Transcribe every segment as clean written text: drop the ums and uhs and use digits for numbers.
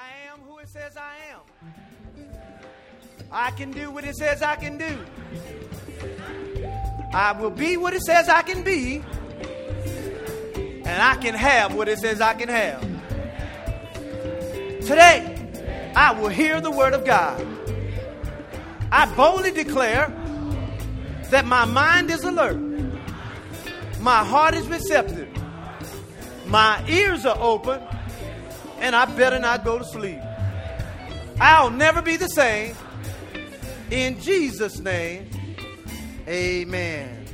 I am who it says I am. I can do what it says I can do. I will be what it says I can be. And I can have what it says I can have. Today, I will hear the word of God. I boldly declare that my mind is alert. My heart is receptive. My ears are open. And I better not go to sleep. I'll never be the same. In Jesus' name, amen.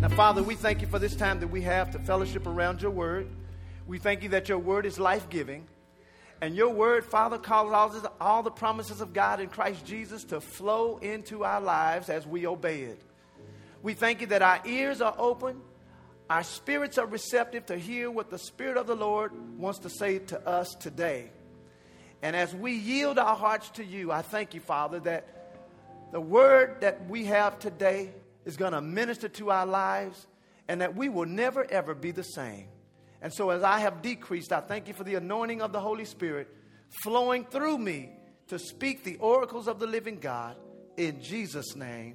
Now, Father, we thank you for this time that we have to fellowship around your word. We thank you that your word is life-giving. And your word, Father, causes all the promises of God in Christ Jesus to flow into our lives as we obey it. We thank you that our ears are open. Our spirits are receptive to hear what the Spirit of the Lord wants to say to us today. And as we yield our hearts to you, I thank you, Father, that the word that we have today is going to minister to our lives and that we will never, ever be the same. And so as I have decreased, I thank you for the anointing of the Holy Spirit flowing through me to speak the oracles of the living God. In Jesus' name,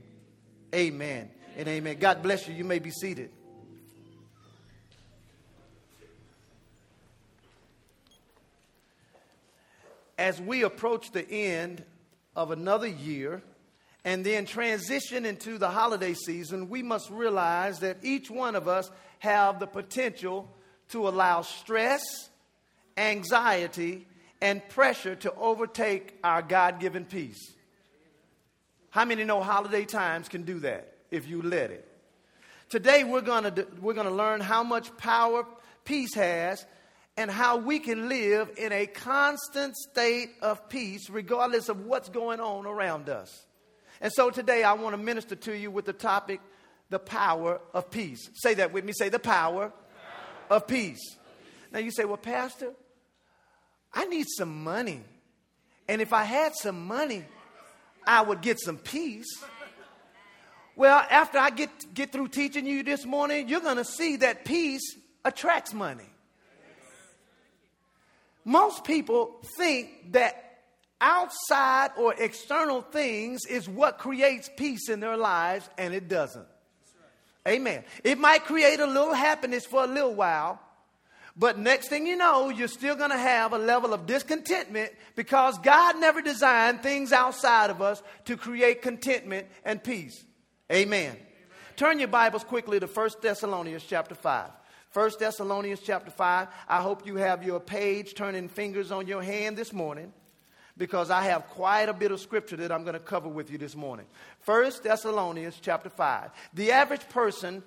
amen and amen. God bless you. You may be seated. As we approach the end of another year and then transition into the holiday season, we must realize that each one of us have the potential to allow stress, anxiety, and pressure to overtake our God-given peace. How many know holiday times can do that if you let it? Today we're going to learn how much power peace has and how we can live in a constant state of peace regardless of what's going on around us. And so today I want to minister to you with the topic, the power of peace. Say that with me. Say the power of peace. Now you say, well, Pastor, I need some money. And if I had some money, I would get some peace. Well, after I get through teaching you this morning, you're going to see that peace attracts money. Most people think that outside or external things is what creates peace in their lives, and it doesn't. Right. Amen. It might create a little happiness for a little while, but next thing you know, you're still going to have a level of discontentment because God never designed things outside of us to create contentment and peace. Amen. Amen. Turn your Bibles quickly to 1 Thessalonians chapter 5. 1 Thessalonians chapter 5, I hope you have your page turning fingers on your hand this morning because I have quite a bit of scripture that I'm going to cover with you this morning. 1 Thessalonians chapter 5. The average person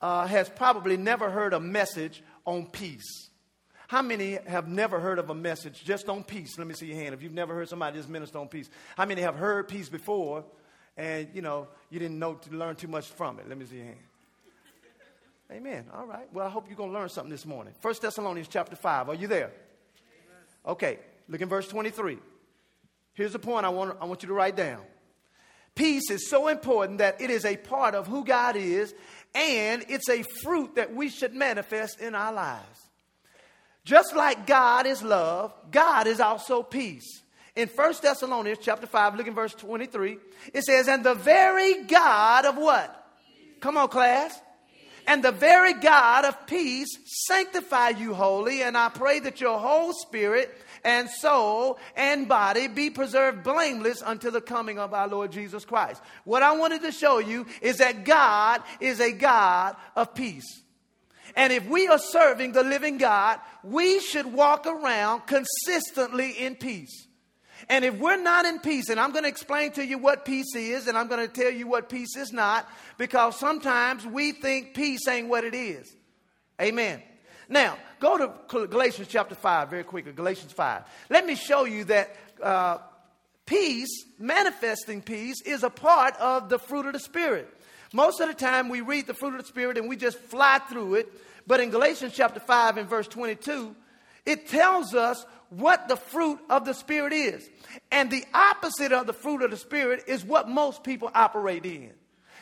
has probably never heard a message on peace. How many have never heard of a message just on peace? Let me see your hand. If you've never heard somebody just minister on peace. How many have heard peace before and, you know, you didn't know to learn too much from it? Let me see your hand. Amen. All right. Well, I hope you're going to learn something this morning. 1 Thessalonians chapter 5. Are you there? Okay. Look in verse 23. Here's a point I want you to write down. Peace is so important that it is a part of who God is, and it's a fruit that we should manifest in our lives. Just like God is love, God is also peace. In 1 Thessalonians chapter 5, look in verse 23. It says, and the very God of what? Come on, class. And the very God of peace sanctify you wholly. And I pray that your whole spirit and soul and body be preserved blameless until the coming of our Lord Jesus Christ. What I wanted to show you is that God is a God of peace. And if we are serving the living God, we should walk around consistently in peace. And if we're not in peace, and I'm going to explain to you what peace is, and I'm going to tell you what peace is not, because sometimes we think peace ain't what it is. Amen. Now, go to Galatians chapter 5 very quickly, Galatians 5. Let me show you that peace, manifesting peace, is a part of the fruit of the Spirit. Most of the time we read the fruit of the Spirit and we just fly through it. But in Galatians chapter 5 and verse 22, it tells us what the fruit of the Spirit is. And the opposite of the fruit of the Spirit is what most people operate in.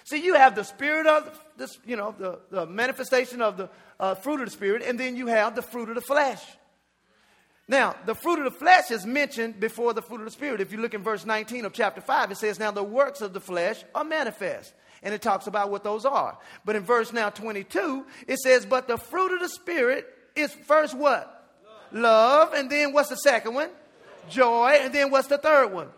See, you have the spirit of this, you know, the manifestation of the fruit of the Spirit, and then you have the fruit of the flesh. Now, the fruit of the flesh is mentioned before the fruit of the Spirit. If you look in verse 19 of chapter 5, it says, now the works of the flesh are manifest. And it talks about what those are. But in verse now 22, it says, but the fruit of the Spirit is first what? Love. And then what's the second one? Joy. And then what's the third one?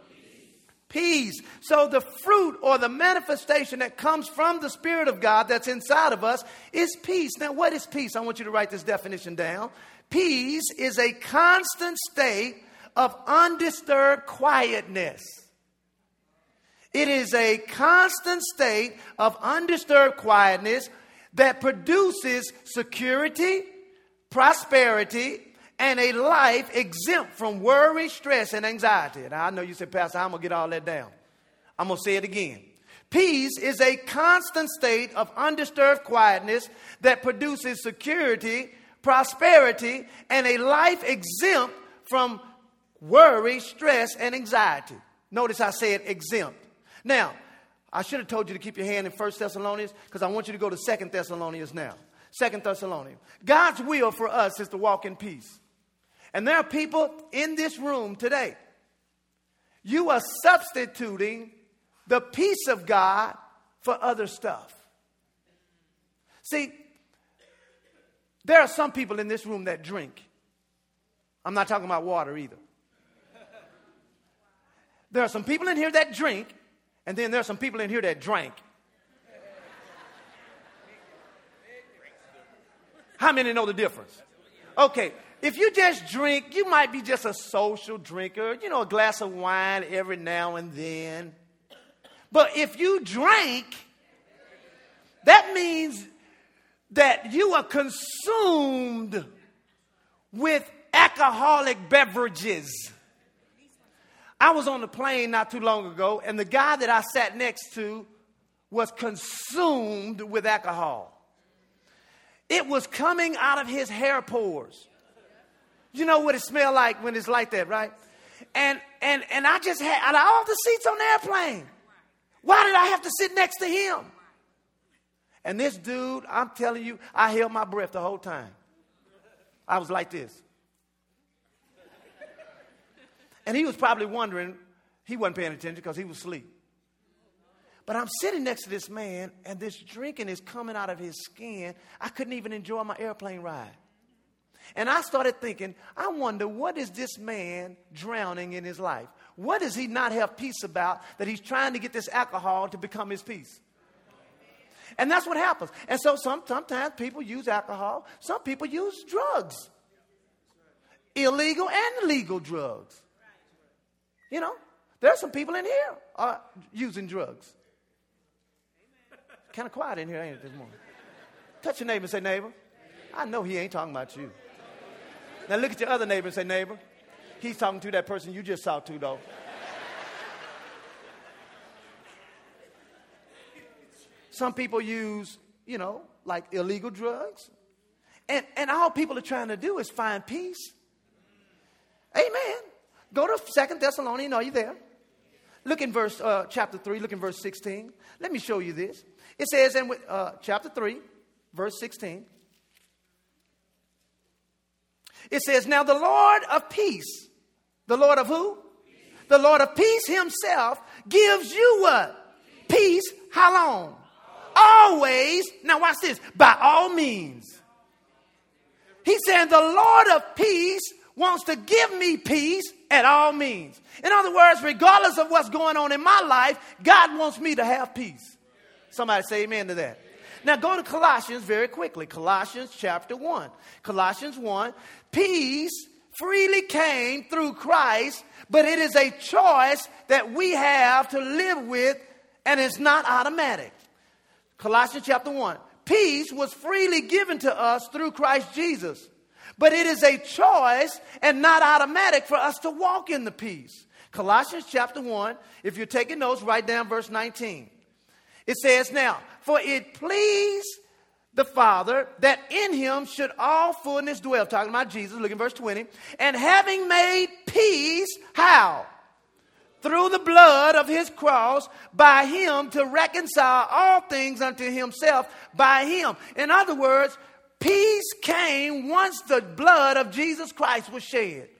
Peace. So the fruit or the manifestation that comes from the Spirit of God that's inside of us is peace. Now, what is peace? I want you to write this definition down. Peace is a constant state of undisturbed quietness. It is a constant state of undisturbed quietness that produces security, prosperity, and a life exempt from worry, stress, and anxiety. And I know you said, Pastor, I'm going to get all that down. I'm going to say it again. Peace is a constant state of undisturbed quietness that produces security, prosperity, and a life exempt from worry, stress, and anxiety. Notice I said exempt. Now, I should have told you to keep your hand in 1 Thessalonians because I want you to go to 2 Thessalonians now. 2 Thessalonians. God's will for us is to walk in peace. And there are people in this room today. You are substituting the peace of God for other stuff. See, there are some people in this room that drink. I'm not talking about water either. There are some people in here that drink, and then there are some people in here that drank. How many know the difference? Okay, if you just drink, you might be just a social drinker, you know, a glass of wine every now and then. But if you drink, that means that you are consumed with alcoholic beverages. I was on the plane not too long ago, and the guy that I sat next to was consumed with alcohol. It was coming out of his hair pores. You know what it smelled like when it's like that, right? And I just had, out of all the seats on the airplane, why did I have to sit next to him? And this dude, I'm telling you, I held my breath the whole time. I was like this. And he was probably wondering, he wasn't paying attention because he was asleep. But I'm sitting next to this man, and this drinking is coming out of his skin. I couldn't even enjoy my airplane ride. And I started thinking, I wonder, what is this man drowning in his life? What does he not have peace about that he's trying to get this alcohol to become his peace? And that's what happens. And so sometimes people use alcohol. Some people use drugs, illegal and legal drugs. You know, there are some people in here are using drugs. Kind of quiet in here, ain't it, this morning? Touch your neighbor and say, neighbor, I know he ain't talking about you. Now look at your other neighbor and say, neighbor, he's talking to that person you just saw too, though. Some people use, you know, like illegal drugs. And all people are trying to do is find peace. Amen. Go to 2 Thessalonians. Are you there? Look in verse chapter 3. Look in verse 16. Let me show you this. It says in chapter 3, verse 16. It says, now the Lord of peace. The Lord of who? Peace. The Lord of peace himself gives you what? Peace. How long? Always. Now watch this. By all means. He's saying the Lord of peace wants to give me peace at all means. In other words, regardless of what's going on in my life, God wants me to have peace. Somebody say amen to that. Now go to Colossians very quickly. Colossians chapter 1. Colossians 1. Peace freely came through Christ, but it is a choice that we have to live with, and it's not automatic. Colossians chapter 1. Peace was freely given to us through Christ Jesus. But it is a choice and not automatic for us to walk in the peace. Colossians chapter 1, if you're taking notes, write down verse 19. It says, now, for it pleased the Father that in him should all fullness dwell. Talking about Jesus, look in verse 20. And having made peace, how? Through the blood of his cross, by him to reconcile all things unto himself by him. In other words, peace came once the blood of Jesus Christ was shed.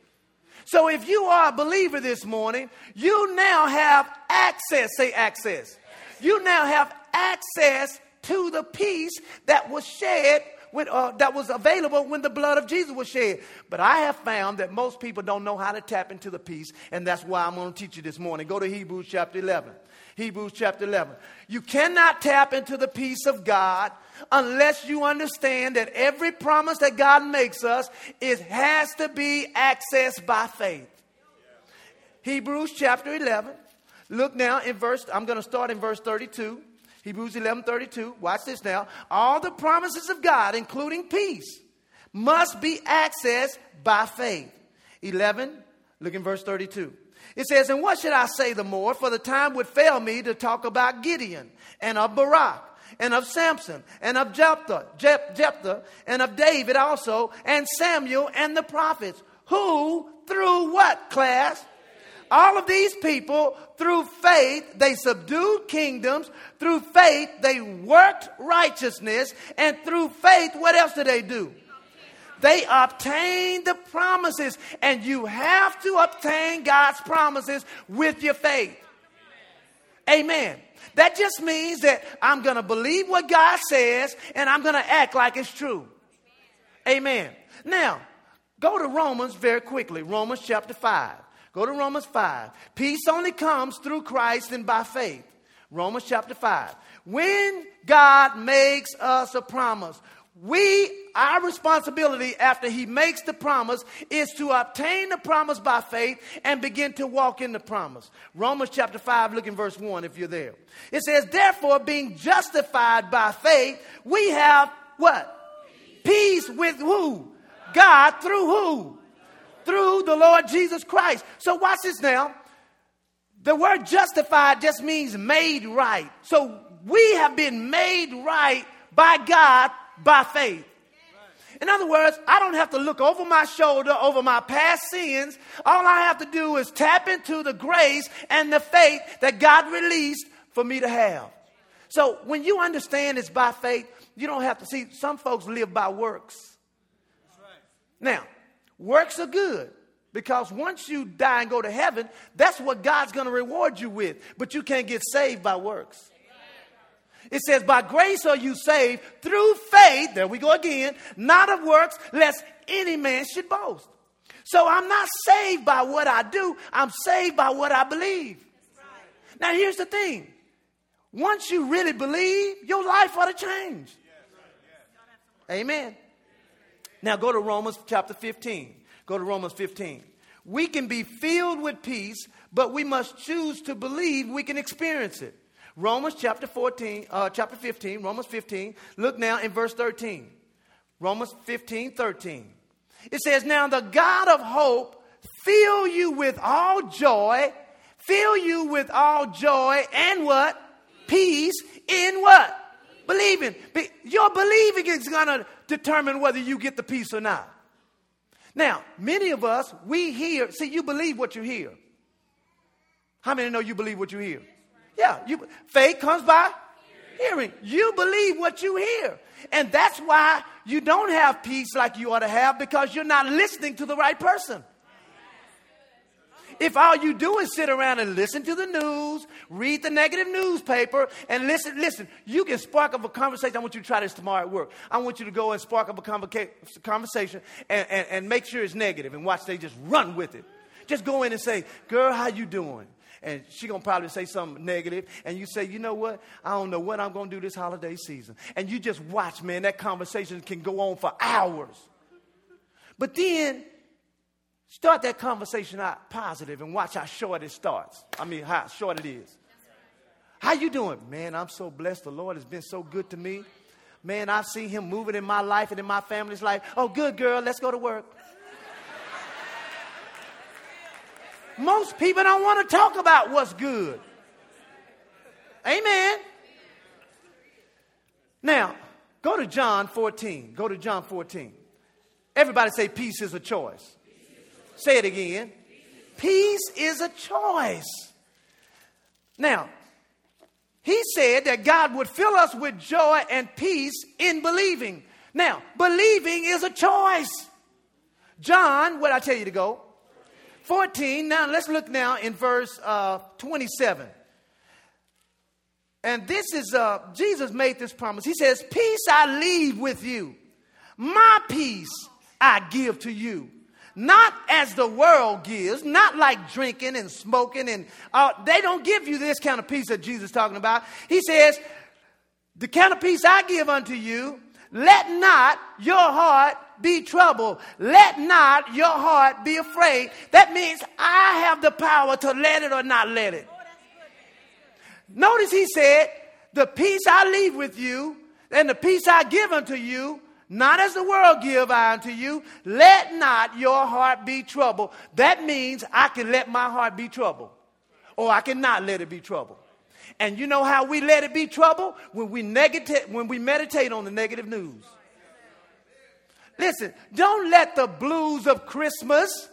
So if you are a believer this morning, you now have access. Say access. You now have access to the peace that was shed with, that was available when the blood of Jesus was shed. But I have found that most people don't know how to tap into the peace, and that's why I'm going to teach you this morning. Go to Hebrews chapter 11. Hebrews chapter 11. You cannot tap into the peace of God unless you understand that every promise that God makes us, it has to be accessed by faith. Yeah. Hebrews chapter 11. Look now in verse, I'm going to start in verse 32. Hebrews 11:32. Watch this now. All the promises of God, including peace, must be accessed by faith. 11, look in verse 32. It says, and what should I say the more? For the time would fail me to talk about Gideon and of Barak and of Samson and of Jephthah and of David also and Samuel and the prophets, who through what, class? All of these people, through faith, they subdued kingdoms. Through faith, they worked righteousness. And through faith, what else did they do? They obtained the promises. And you have to obtain God's promises with your faith. Amen. That just means that I'm going to believe what God says, and I'm going to act like it's true. Amen. Now, go to Romans very quickly. Romans chapter 5. Go to Romans 5. Peace only comes through Christ and by faith. Romans chapter 5. When God makes us a promise, our responsibility after he makes the promise is to obtain the promise by faith and begin to walk in the promise. Romans chapter 5, look in verse 1 if you're there. It says, therefore, being justified by faith, we have what? Peace with who? God through who? Through the Lord Jesus Christ. So watch this now. The word justified just means made right. So we have been made right by God by faith. In other words, I don't have to look over my shoulder, over my past sins. All I have to do is tap into the grace and the faith that God released for me to have. So when you understand it's by faith, you don't have to see. Some folks live by works. Now, works are good because once you die and go to heaven, that's what God's going to reward you with. But you can't get saved by works. It says, by grace are you saved through faith. There we go again. Not of works, lest any man should boast. So I'm not saved by what I do. I'm saved by what I believe. Right. Now, here's the thing. Once you really believe, your life ought to change. Yes. Amen. Now go to Romans chapter 15. Go to Romans 15. We can be filled with peace, but we must choose to believe we can experience it. Romans chapter 15, Romans 15. Look now in verse 13. Romans 15:13. It says, now the God of hope fill you with all joy. Fill you with all joy and what? Peace in what? Believing. Your believing is going to determine whether you get the peace or not. Now, many of us, we hear. See, you believe what you hear. How many know you believe what you hear? Yeah. Faith comes by hearing. You believe what you hear. And that's why you don't have peace like you ought to have, because you're not listening to the right person. If all you do is sit around and listen to the news, read the negative newspaper, and listen, you can spark up a conversation. I want you to try this tomorrow at work. I want you to go and spark up a conversation and make sure it's negative and watch they just run with it. Just go in and say, girl, how you doing? And she's going to probably say something negative. And you say, you know what? I don't know what I'm going to do this holiday season. And you just watch, man, that conversation can go on for hours. But then start that conversation out positive and watch how short it starts. I mean, how short it is. How you doing? Man, I'm so blessed. The Lord has been so good to me. Man, I've seen him moving in my life and in my family's life. Oh, good girl. Let's go to work. Most people don't want to talk about what's good. Amen. Now, go to John 14. Go to John 14. Everybody say peace is a choice. Say it again. Peace is a choice. Now, he said that God would fill us with joy and peace in believing. Now, believing is a choice. John, where did I tell you to go? 14, now let's look now in verse 27. And this is, Jesus made this promise. He says, peace I leave with you. My peace I give to you. Not as the world gives, not like drinking and smoking. And they don't give you this kind of peace that Jesus is talking about. He says, the kind of peace I give unto you, let not your heart be troubled. Let not your heart be afraid. That means I have the power to let it or not let it. Notice he said, the peace I leave with you and the peace I give unto you, not as the world give I unto you, let not your heart be troubled. That means I can let my heart be troubled or I cannot let it be troubled. And you know how we let it be troubled? When we meditate on the negative news. Listen, don't let the blues of Christmas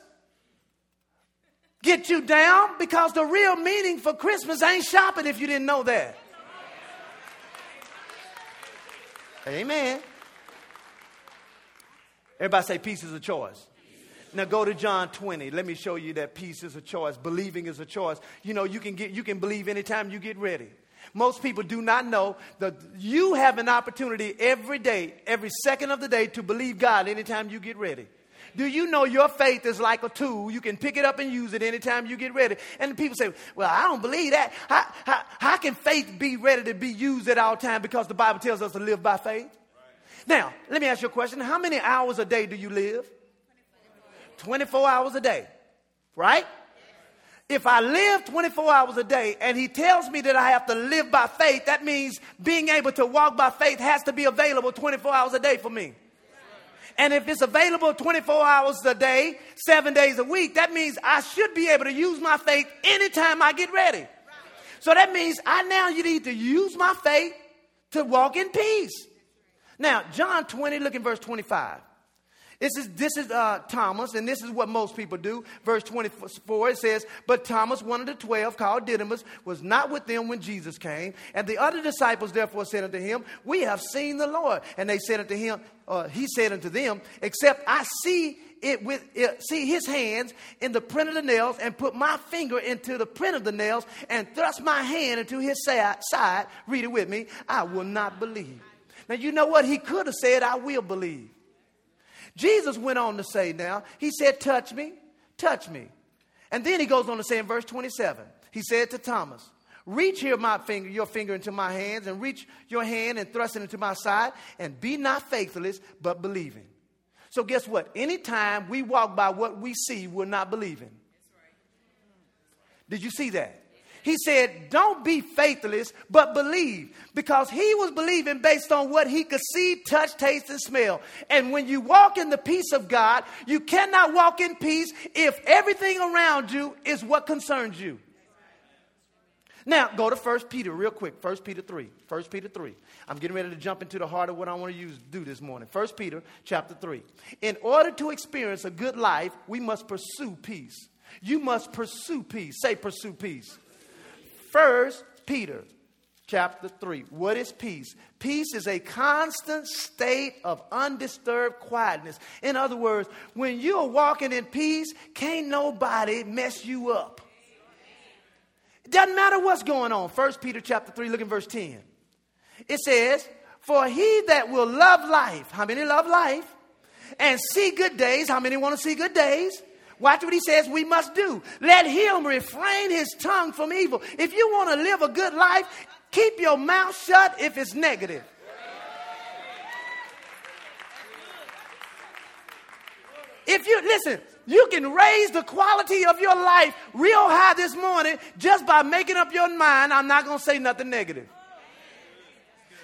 get you down, because the real meaning for Christmas ain't shopping, if you didn't know that. Amen. Everybody say peace is a choice. Now go to John 20. Let me show you that peace is a choice. Believing is a choice. You know, you can believe anytime you get ready. Most people do not know that you have an opportunity every day, every second of the day, to believe God anytime you get ready. Do you know your faith is like a tool? You can pick it up and use it anytime you get ready. And people say, well, I don't believe that. How can faith be ready to be used at all times? Because the Bible tells us to live by faith. Right. Now, let me ask you a question. How many hours a day do you live? 24 hours a day, right? If I live 24 hours a day and he tells me that I have to live by faith, that means being able to walk by faith has to be available 24 hours a day for me. And if it's available 24 hours a day, 7 days a week, that means I should be able to use my faith anytime I get ready. So that means I now need to use my faith to walk in peace. Now, John 20, look in verse 25. This is Thomas, and this is what most people do. Verse 24, it says, but Thomas, one of the 12, called Didymus, was not with them when Jesus came. And the other disciples therefore said unto him, we have seen the Lord. And they said unto him, he said unto them, except I see his hands in the print of the nails, and put my finger into the print of the nails, and thrust my hand into his side, read it with me, I will not believe. Now you know what? He could have said, I will believe. Jesus went on to say now, he said, touch me, touch me. And then he goes on to say in verse 27, he said to Thomas, reach here your finger into my hands, and reach your hand and thrust it into my side, and be not faithless, but believing. So guess what? Anytime we walk by what we see, we're not believing. Did you see that? He said, don't be faithless, but believe, because he was believing based on what he could see, touch, taste, and smell. And when you walk in the peace of God, you cannot walk in peace if everything around you is what concerns you. Now, go to 1 Peter real quick. 1 Peter 3. 1 Peter 3. I'm getting ready to jump into the heart of what I want to do this morning. 1 Peter chapter 3. In order to experience a good life, we must pursue peace. You must pursue peace. Say pursue peace. 1 Peter chapter 3. What is peace? Peace is a constant state of undisturbed quietness. In other words, when you are walking in peace, can't nobody mess you up. It doesn't matter what's going on. 1 Peter chapter 3, look at verse 10. It says, for he that will love life. How many love life? And see good days. How many want to see good days? Watch what he says we must do. Let him refrain his tongue from evil. If you want to live a good life, keep your mouth shut if it's negative. If you listen, you can raise the quality of your life real high this morning just by making up your mind, I'm not going to say nothing negative.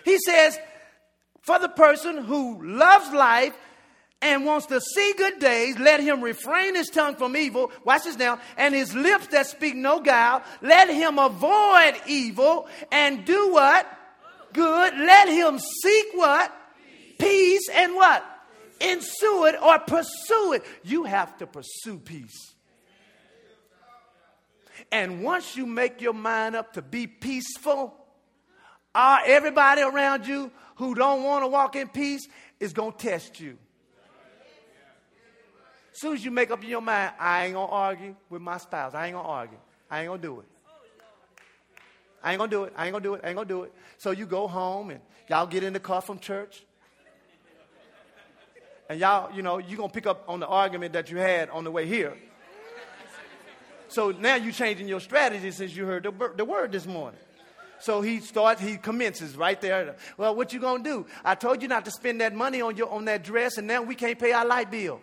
He says, for the person who loves life and wants to see good days, let him refrain his tongue from evil. Watch this now. And his lips that speak no guile, let him avoid evil and do what? Good. Let him seek what? Peace and what? Ensue it or pursue it. You have to pursue peace. And once you make your mind up to be peaceful, everybody around you who don't want to walk in peace is going to test you. As soon as you make up in your mind, I ain't going to argue with my spouse. I ain't going to argue. I ain't going to do it. I ain't going to do it. I ain't going to do it. I ain't going to do it. So you go home and y'all get in the car from church. And y'all, you know, you're going to pick up on the argument that you had on the way here. So now you're changing your strategy since you heard the word this morning. So he commences right there. Well, what you going to do? I told you not to spend that money on that dress, and now we can't pay our light bill.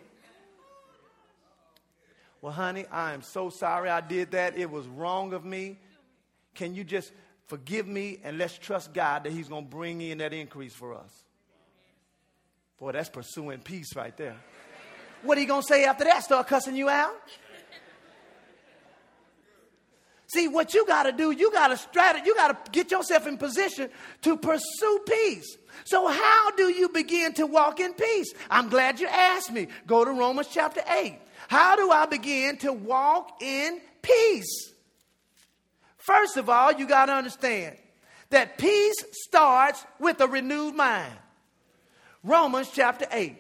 Well, honey, I am so sorry I did that. It was wrong of me. Can you just forgive me, and let's trust God that he's going to bring in that increase for us. Boy, that's pursuing peace right there. What are you going to say after that? Start cussing you out? See, what you got to do, you got to get yourself in position to pursue peace. So how do you begin to walk in peace? I'm glad you asked me. Go to Romans chapter 8. How do I begin to walk in peace? First of all, you got to understand that peace starts with a renewed mind. Romans chapter 8.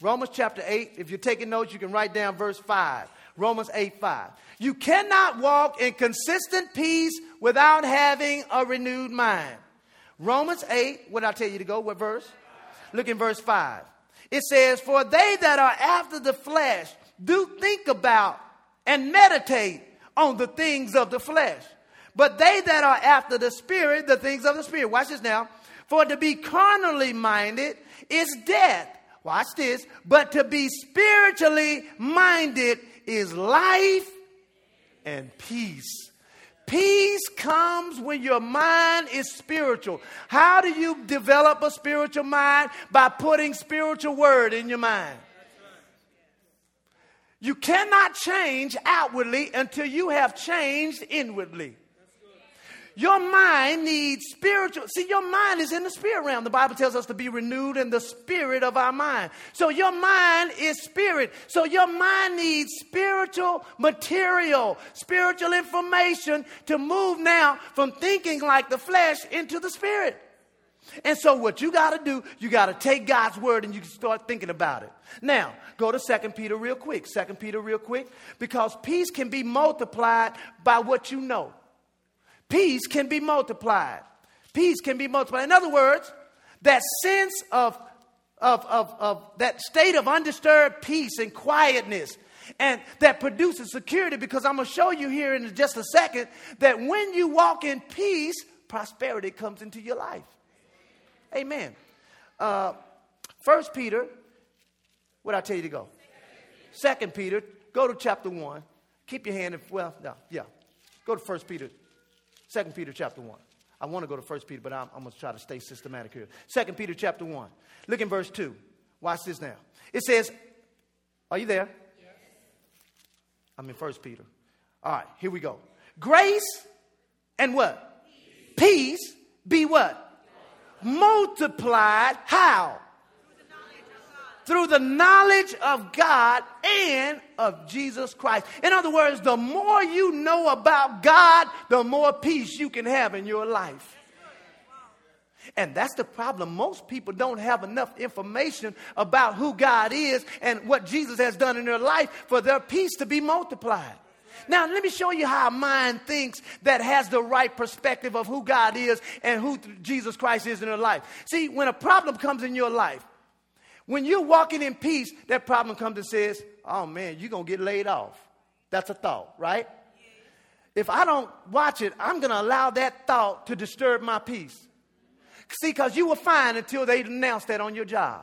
Romans chapter 8, if you're taking notes, you can write down verse 5. Romans 8:5. You cannot walk in consistent peace without having a renewed mind. Romans 8, what did I tell you to go? What verse? Look in verse 5. It says, for they that are after the flesh do think about and meditate on the things of the flesh. But they that are after the spirit, the things of the spirit. Watch this now. For to be carnally minded is death. Watch this. But to be spiritually minded is life and peace. Peace comes when your mind is spiritual. How do you develop a spiritual mind? By putting spiritual word in your mind. You cannot change outwardly until you have changed inwardly. Your mind needs spiritual. See, your mind is in the spirit realm. The Bible tells us to be renewed in the spirit of our mind. So your mind is spirit. So your mind needs spiritual material, spiritual information to move now from thinking like the flesh into the spirit. And so what you got to do, you got to take God's word and you can start thinking about it. Now, go to 2 Peter real quick. 2 Peter real quick. Because peace can be multiplied by what you know. Peace can be multiplied. Peace can be multiplied. In other words, that sense of that state of undisturbed peace and quietness, and that produces security, because I'm going to show you here in just a second that when you walk in peace, prosperity comes into your life. Amen. 1 Peter, what did I tell you to go? 2 Peter, go to chapter 1. Keep your hand, go to 1 Peter. 2 Peter chapter 1. I want to go to 1 Peter, but I'm going to try to stay systematic here. 2 Peter chapter 1. Look in verse 2. Watch this now. It says, are you there? Yes. I'm in 1 Peter. All right, here we go. Grace and what? Peace be what? Multiplied. How? Through the knowledge of God and of Jesus Christ. In other words, the more you know about God, the more peace you can have in your life. And that's the problem. Most people don't have enough information about who God is and what Jesus has done in their life for their peace to be multiplied. Now, let me show you how a mind thinks that has the right perspective of who God is and who Jesus Christ is in their life. See, when a problem comes in your life, when you're walking in peace, that problem comes and says, oh, man, you're going to get laid off. That's a thought, right? If I don't watch it, I'm going to allow that thought to disturb my peace. See, because you were fine until they announced that on your job.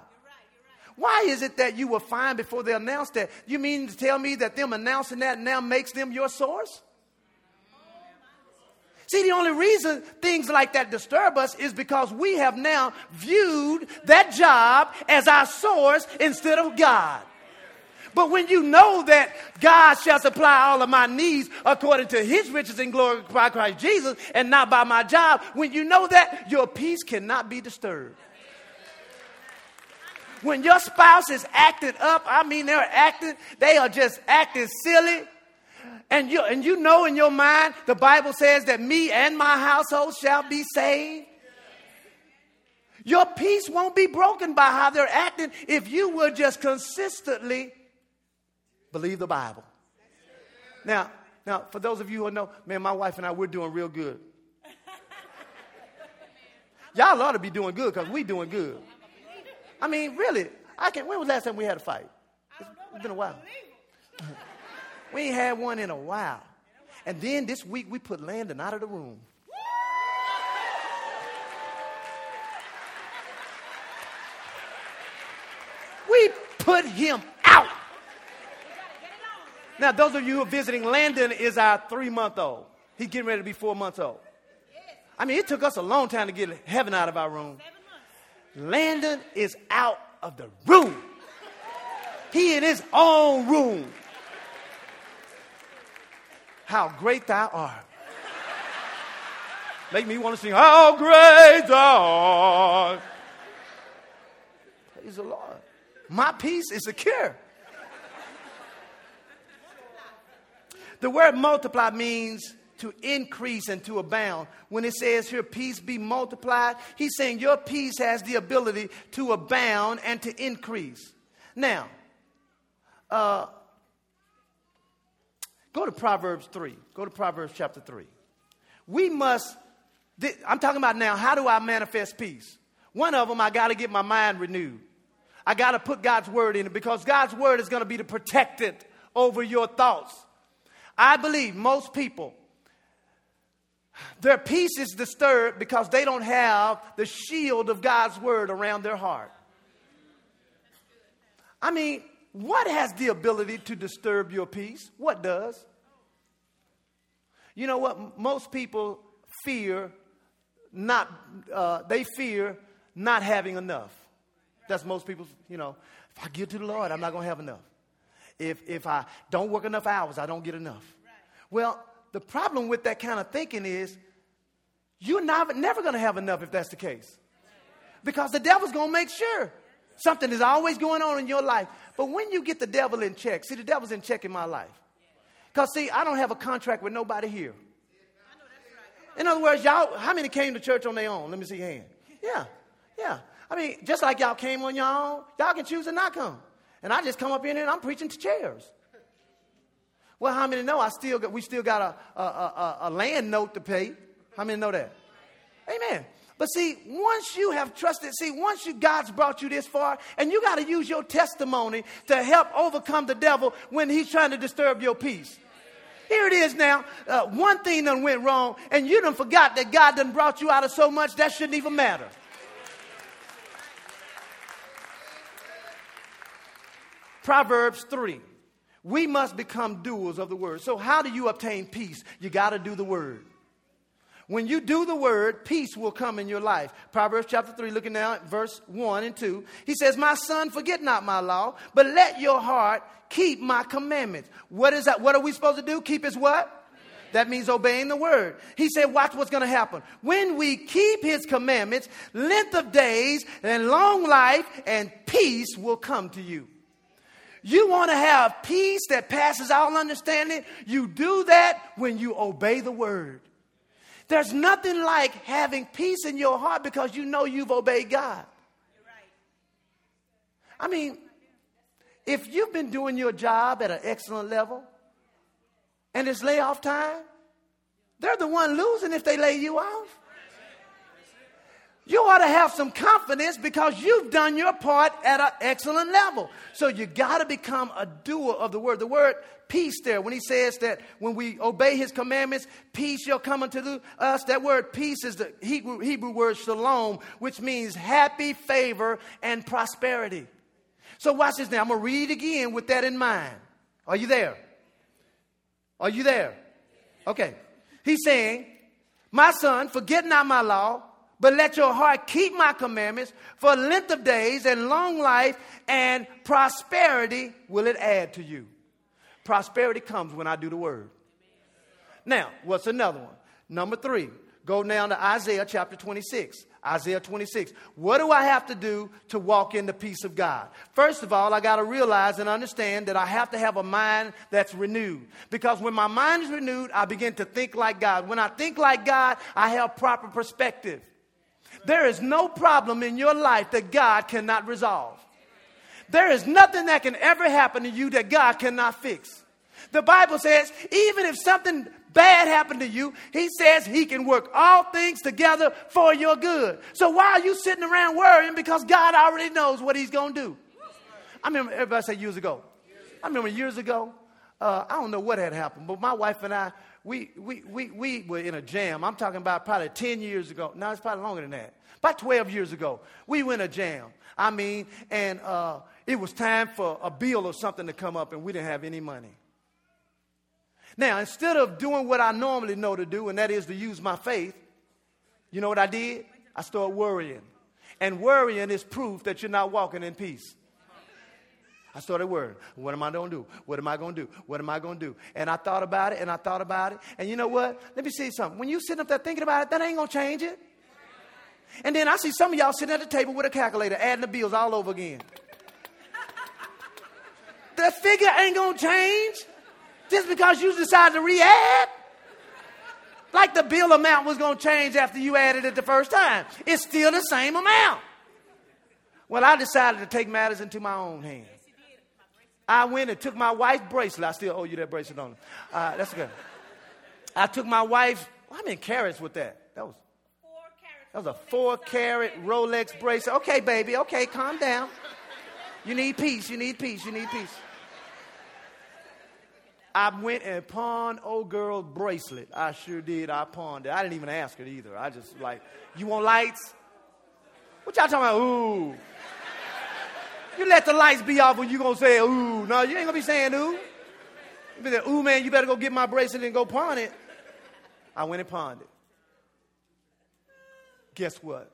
Why is it that you were fine before they announced that? You mean to tell me that them announcing that now makes them your source? See, the only reason things like that disturb us is because we have now viewed that job as our source instead of God. But when you know that God shall supply all of my needs according to his riches and glory by Christ Jesus and not by my job, when you know that, your peace cannot be disturbed. When your spouse is acting up, they are just acting silly. And you know in your mind, the Bible says that me and my household shall be saved. Your peace won't be broken by how they're acting if you will just consistently Believe the Bible. Now, for those of you who know, man, my wife and I, we're doing real good. Y'all ought to be doing good because we doing good. I mean, really. When was the last time we had a fight? It's been a while. We ain't had one in a while. And then this week we put Landon out of the room. We put him out. Now, those of you who are visiting, Landon is our 3-month-old. He's getting ready to be 4 months old. I mean, it took us a long time to get Heaven out of our room. Landon is out of the room. He in his own room. How great thou art. Make me want to sing, how great thou art. Praise the Lord. My peace is secure. The word multiply means to increase and to abound. When it says here, peace be multiplied, he's saying your peace has the ability to abound and to increase. Now, go to Proverbs 3. Go to Proverbs chapter 3. I'm talking about now, how do I manifest peace? One of them, I got to get my mind renewed. I got to put God's word in it, because God's word is going to be the protectant over your thoughts. I believe most people, their peace is disturbed because they don't have the shield of God's word around their heart. I mean, what has the ability to disturb your peace? What does? You know what? Most people fear not having enough. That's most people's, if I give to the Lord, I'm not going to have enough. If I don't work enough hours, I don't get enough. Well, the problem with that kind of thinking is you're never going to have enough if that's the case, because the devil's going to make sure something is always going on in your life. But when you get the devil in check, see, the devil's in check in my life. Because, see, I don't have a contract with nobody here. In other words, y'all, how many came to church on their own? Let me see your hand. Yeah. I mean, just like y'all came on your own, y'all can choose to not come. And I just come up in here and I'm preaching to chairs. Well, how many know we still got a land note to pay? How many know that? Amen. But see, once you have trusted, God's brought you this far, and you got to use your testimony to help overcome the devil when he's trying to disturb your peace. Here it is now. One thing done went wrong, and you done forgot that God done brought you out of so much that shouldn't even matter. Proverbs 3. We must become doers of the word. So how do you obtain peace? You got to do the word. When you do the word, peace will come in your life. Proverbs chapter 3, looking now at verse 1 and 2. He says, my son, forget not my law, but let your heart keep my commandments. What is that? What are we supposed to do? Keep his what? Amen. That means obeying the word. He said, watch what's going to happen. When we keep his commandments, length of days and long life and peace will come to you. You want to have peace that passes all understanding? You do that when you obey the word. There's nothing like having peace in your heart because you know you've obeyed God. I mean, if you've been doing your job at an excellent level and it's layoff time, they're the one losing if they lay you off. You ought to have some confidence because you've done your part at an excellent level. So you got to become a doer of the word. The word peace there, when he says that when we obey his commandments, peace shall come unto us. That word peace is the Hebrew word shalom, which means happy, favor, and prosperity. So watch this now. I'm going to read again with that in mind. Are you there? Are you there? Okay. He's saying, my son, forget not my law, but let your heart keep my commandments, for length of days and long life and prosperity will it add to you. Prosperity comes when I do the word. Now, what's another one? Number 3, go now to Isaiah chapter 26. Isaiah 26. What do I have to do to walk in the peace of God? First of all, I got to realize and understand that I have to have a mind that's renewed. Because when my mind is renewed, I begin to think like God. When I think like God, I have proper perspective. There is no problem in your life that God cannot resolve. there is nothing that can ever happen to you that God cannot fix. The Bible says, even if something bad happened to you, he says he can work all things together for your good. So why are you sitting around worrying? Because God already knows what he's going to do. I remember everybody said years ago, I don't know what had happened, but my wife and I, we were in a jam. I'm talking about probably 10 years ago. No, it's probably longer than that. About 12 years ago, we were in a jam. I mean, and it was time for a bill or something to come up, and we didn't have any money. Now, instead of doing what I normally know to do, and that is to use my faith, you know what I did? I started worrying. And worrying is proof that you're not walking in peace. I started worrying. What am I going to do? What am I going to do? What am I going to do? And I thought about it, and I thought about it. And you know what? Let me say something. When you sitting up there thinking about it, that ain't going to change it. And then I see some of y'all sitting at the table with a calculator, adding the bills all over again. The figure ain't going to change. Just because you decided to re-add, like the bill amount was going to change after you added it the first time. It's still the same amount. Well, I decided to take matters into my own hands. I went and took my wife's bracelet. I still owe you that bracelet on it. That's good. I took my wife's, how many carats with that? That was a 4-carat Rolex bracelet. Okay, baby. Okay, calm down. You need peace. You need peace. You need peace. I went and pawned old girl's bracelet. I sure did. I pawned it. I didn't even ask her either. I just like, you want lights? What y'all talking about? Ooh. You let the lights be off when you going to say ooh. No, you ain't going to be saying ooh. You be like, ooh, man, you better go get my bracelet and go pawn it. I went and pawned it. Guess what?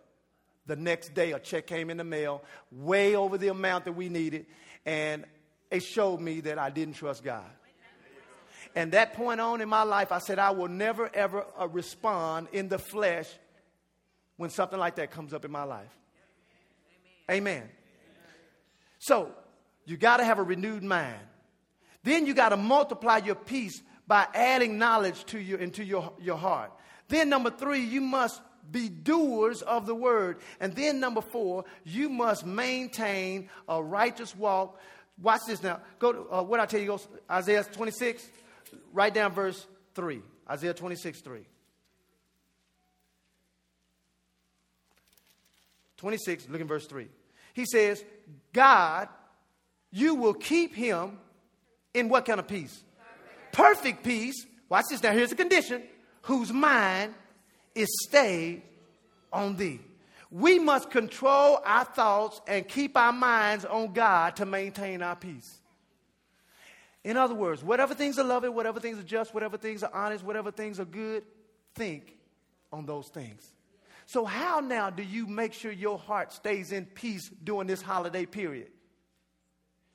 The next day, a check came in the mail way over the amount that we needed, and it showed me that I didn't trust God. And that point on in my life, I said, I will never, ever respond in the flesh when something like that comes up in my life. Amen. Amen. So you got to have a renewed mind. Then you got to multiply your peace by adding knowledge to your heart. Then number 3, you must be doers of the word. And then number 4, you must maintain a righteous walk. Watch this now. Go to what I tell you, go Isaiah 26. Write down verse 3, Isaiah 26, 3. 26, look in verse 3. He says, God, you will keep him in what kind of peace? Perfect peace. Watch this now. Here's the condition. Whose mind is stayed on thee. We must control our thoughts and keep our minds on God to maintain our peace. In other words, whatever things are lovely, whatever things are just, whatever things are honest, whatever things are good, think on those things. So how now do you make sure your heart stays in peace during this holiday period?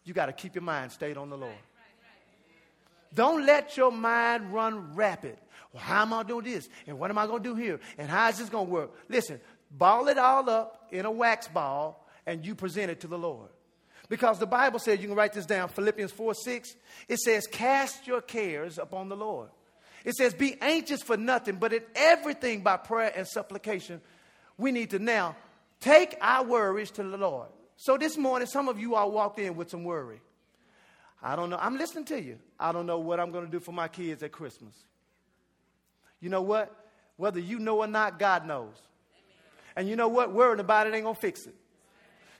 You got to keep your mind stayed on the Lord. Right. Don't let your mind run rapid. Well, how am I going to do this? And what am I going to do here? And how is this going to work? Listen, ball it all up in a wax ball and you present it to the Lord. Because the Bible says, you can write this down, Philippians 4:6, it says, cast your cares upon the Lord. It says, be anxious for nothing, but in everything by prayer and supplication, we need to now take our worries to the Lord. So this morning, some of you all walked in with some worry. I don't know. I'm listening to you. I don't know what I'm going to do for my kids at Christmas. You know what? Whether you know or not, God knows. And you know what? Worrying about it ain't going to fix it.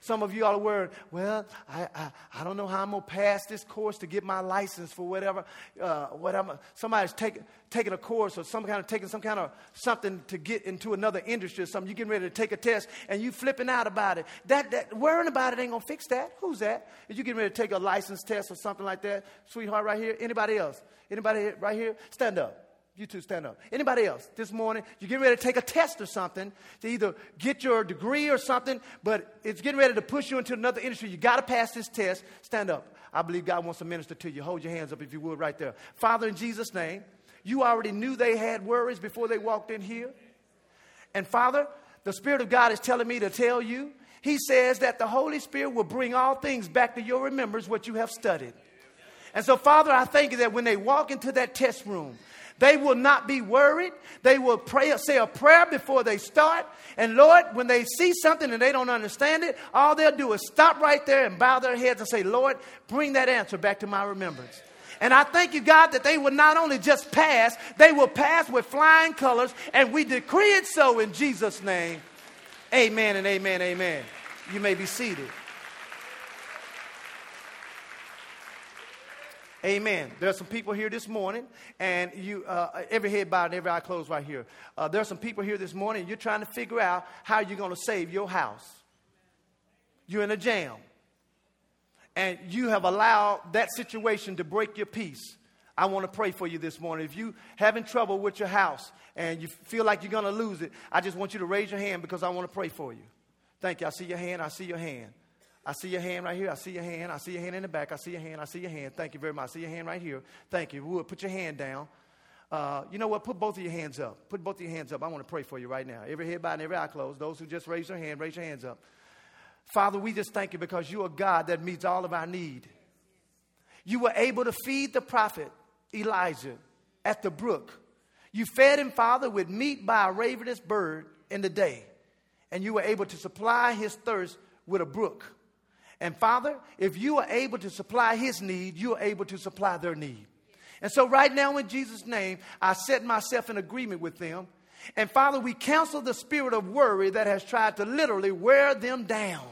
Some of you all are worried, well, I don't know how I'm going to pass this course to get my license for whatever. Somebody's taking a course or taking something to get into another industry or something. You're getting ready to take a test and you flipping out about it. That worrying about it ain't going to fix that. Who's that? If you're getting ready to take a license test or something like that, sweetheart right here. Anybody else? Anybody right here? Stand up. You two stand up. Anybody else this morning, you're getting ready to take a test or something to either get your degree or something, but it's getting ready to push you into another industry. You got to pass this test. Stand up. I believe God wants to minister to you. Hold your hands up if you would right there. Father, in Jesus' name, you already knew they had worries before they walked in here. And Father, the Spirit of God is telling me to tell you, he says that the Holy Spirit will bring all things back to your remembrance what you have studied. And so, Father, I thank you that when they walk into that test room, They will not be worried. They will pray, say a prayer before they start. And Lord, when they see something and they don't understand it, all they'll do is stop right there and bow their heads and say, Lord, bring that answer back to my remembrance. And I thank you, God, that they will not only just pass, they will pass with flying colors. And we decree it so in Jesus' name. Amen and amen, amen. You may be seated. Amen. There are some people here this morning, and you, every head bowed and every eye closed right here. There are some people here this morning, and you're trying to figure out how you're going to save your house. You're in a jam. And you have allowed that situation to break your peace. I want to pray for you this morning. If you're having trouble with your house and you feel like you're going to lose it, I just want you to raise your hand because I want to pray for you. Thank you. I see your hand. I see your hand. I see your hand right here. I see your hand. I see your hand in the back. I see your hand. I see your hand. Thank you very much. I see your hand right here. Thank you. Wood, put your hand down. You know what? Put both of your hands up. Put both of your hands up. I want to pray for you right now. Every head bowed and every eye closed. Those who just raised their hand, raise your hands up. Father, we just thank you because you are God that meets all of our need. You were able to feed the prophet Elijah at the brook. You fed him, Father, with meat by a ravenous bird in the day. And you were able to supply his thirst with a brook. And Father, if you are able to supply his need, you are able to supply their need. And so right now in Jesus' name, I set myself in agreement with them. And Father, we counsel the spirit of worry that has tried to literally wear them down.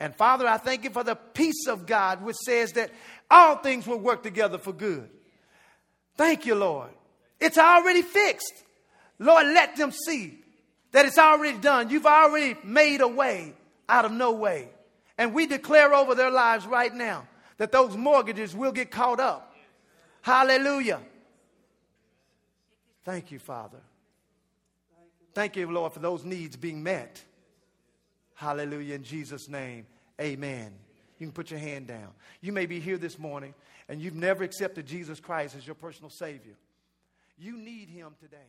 And Father, I thank you for the peace of God, which says that all things will work together for good. Thank you, Lord. It's already fixed. Lord, let them see that it's already done. You've already made a way out of no way. And we declare over their lives right now that those mortgages will get caught up. Hallelujah. Thank you, Father. Thank you, Lord, for those needs being met. Hallelujah. In Jesus' name, amen. You can put your hand down. You may be here this morning and you've never accepted Jesus Christ as your personal Savior. You need him today.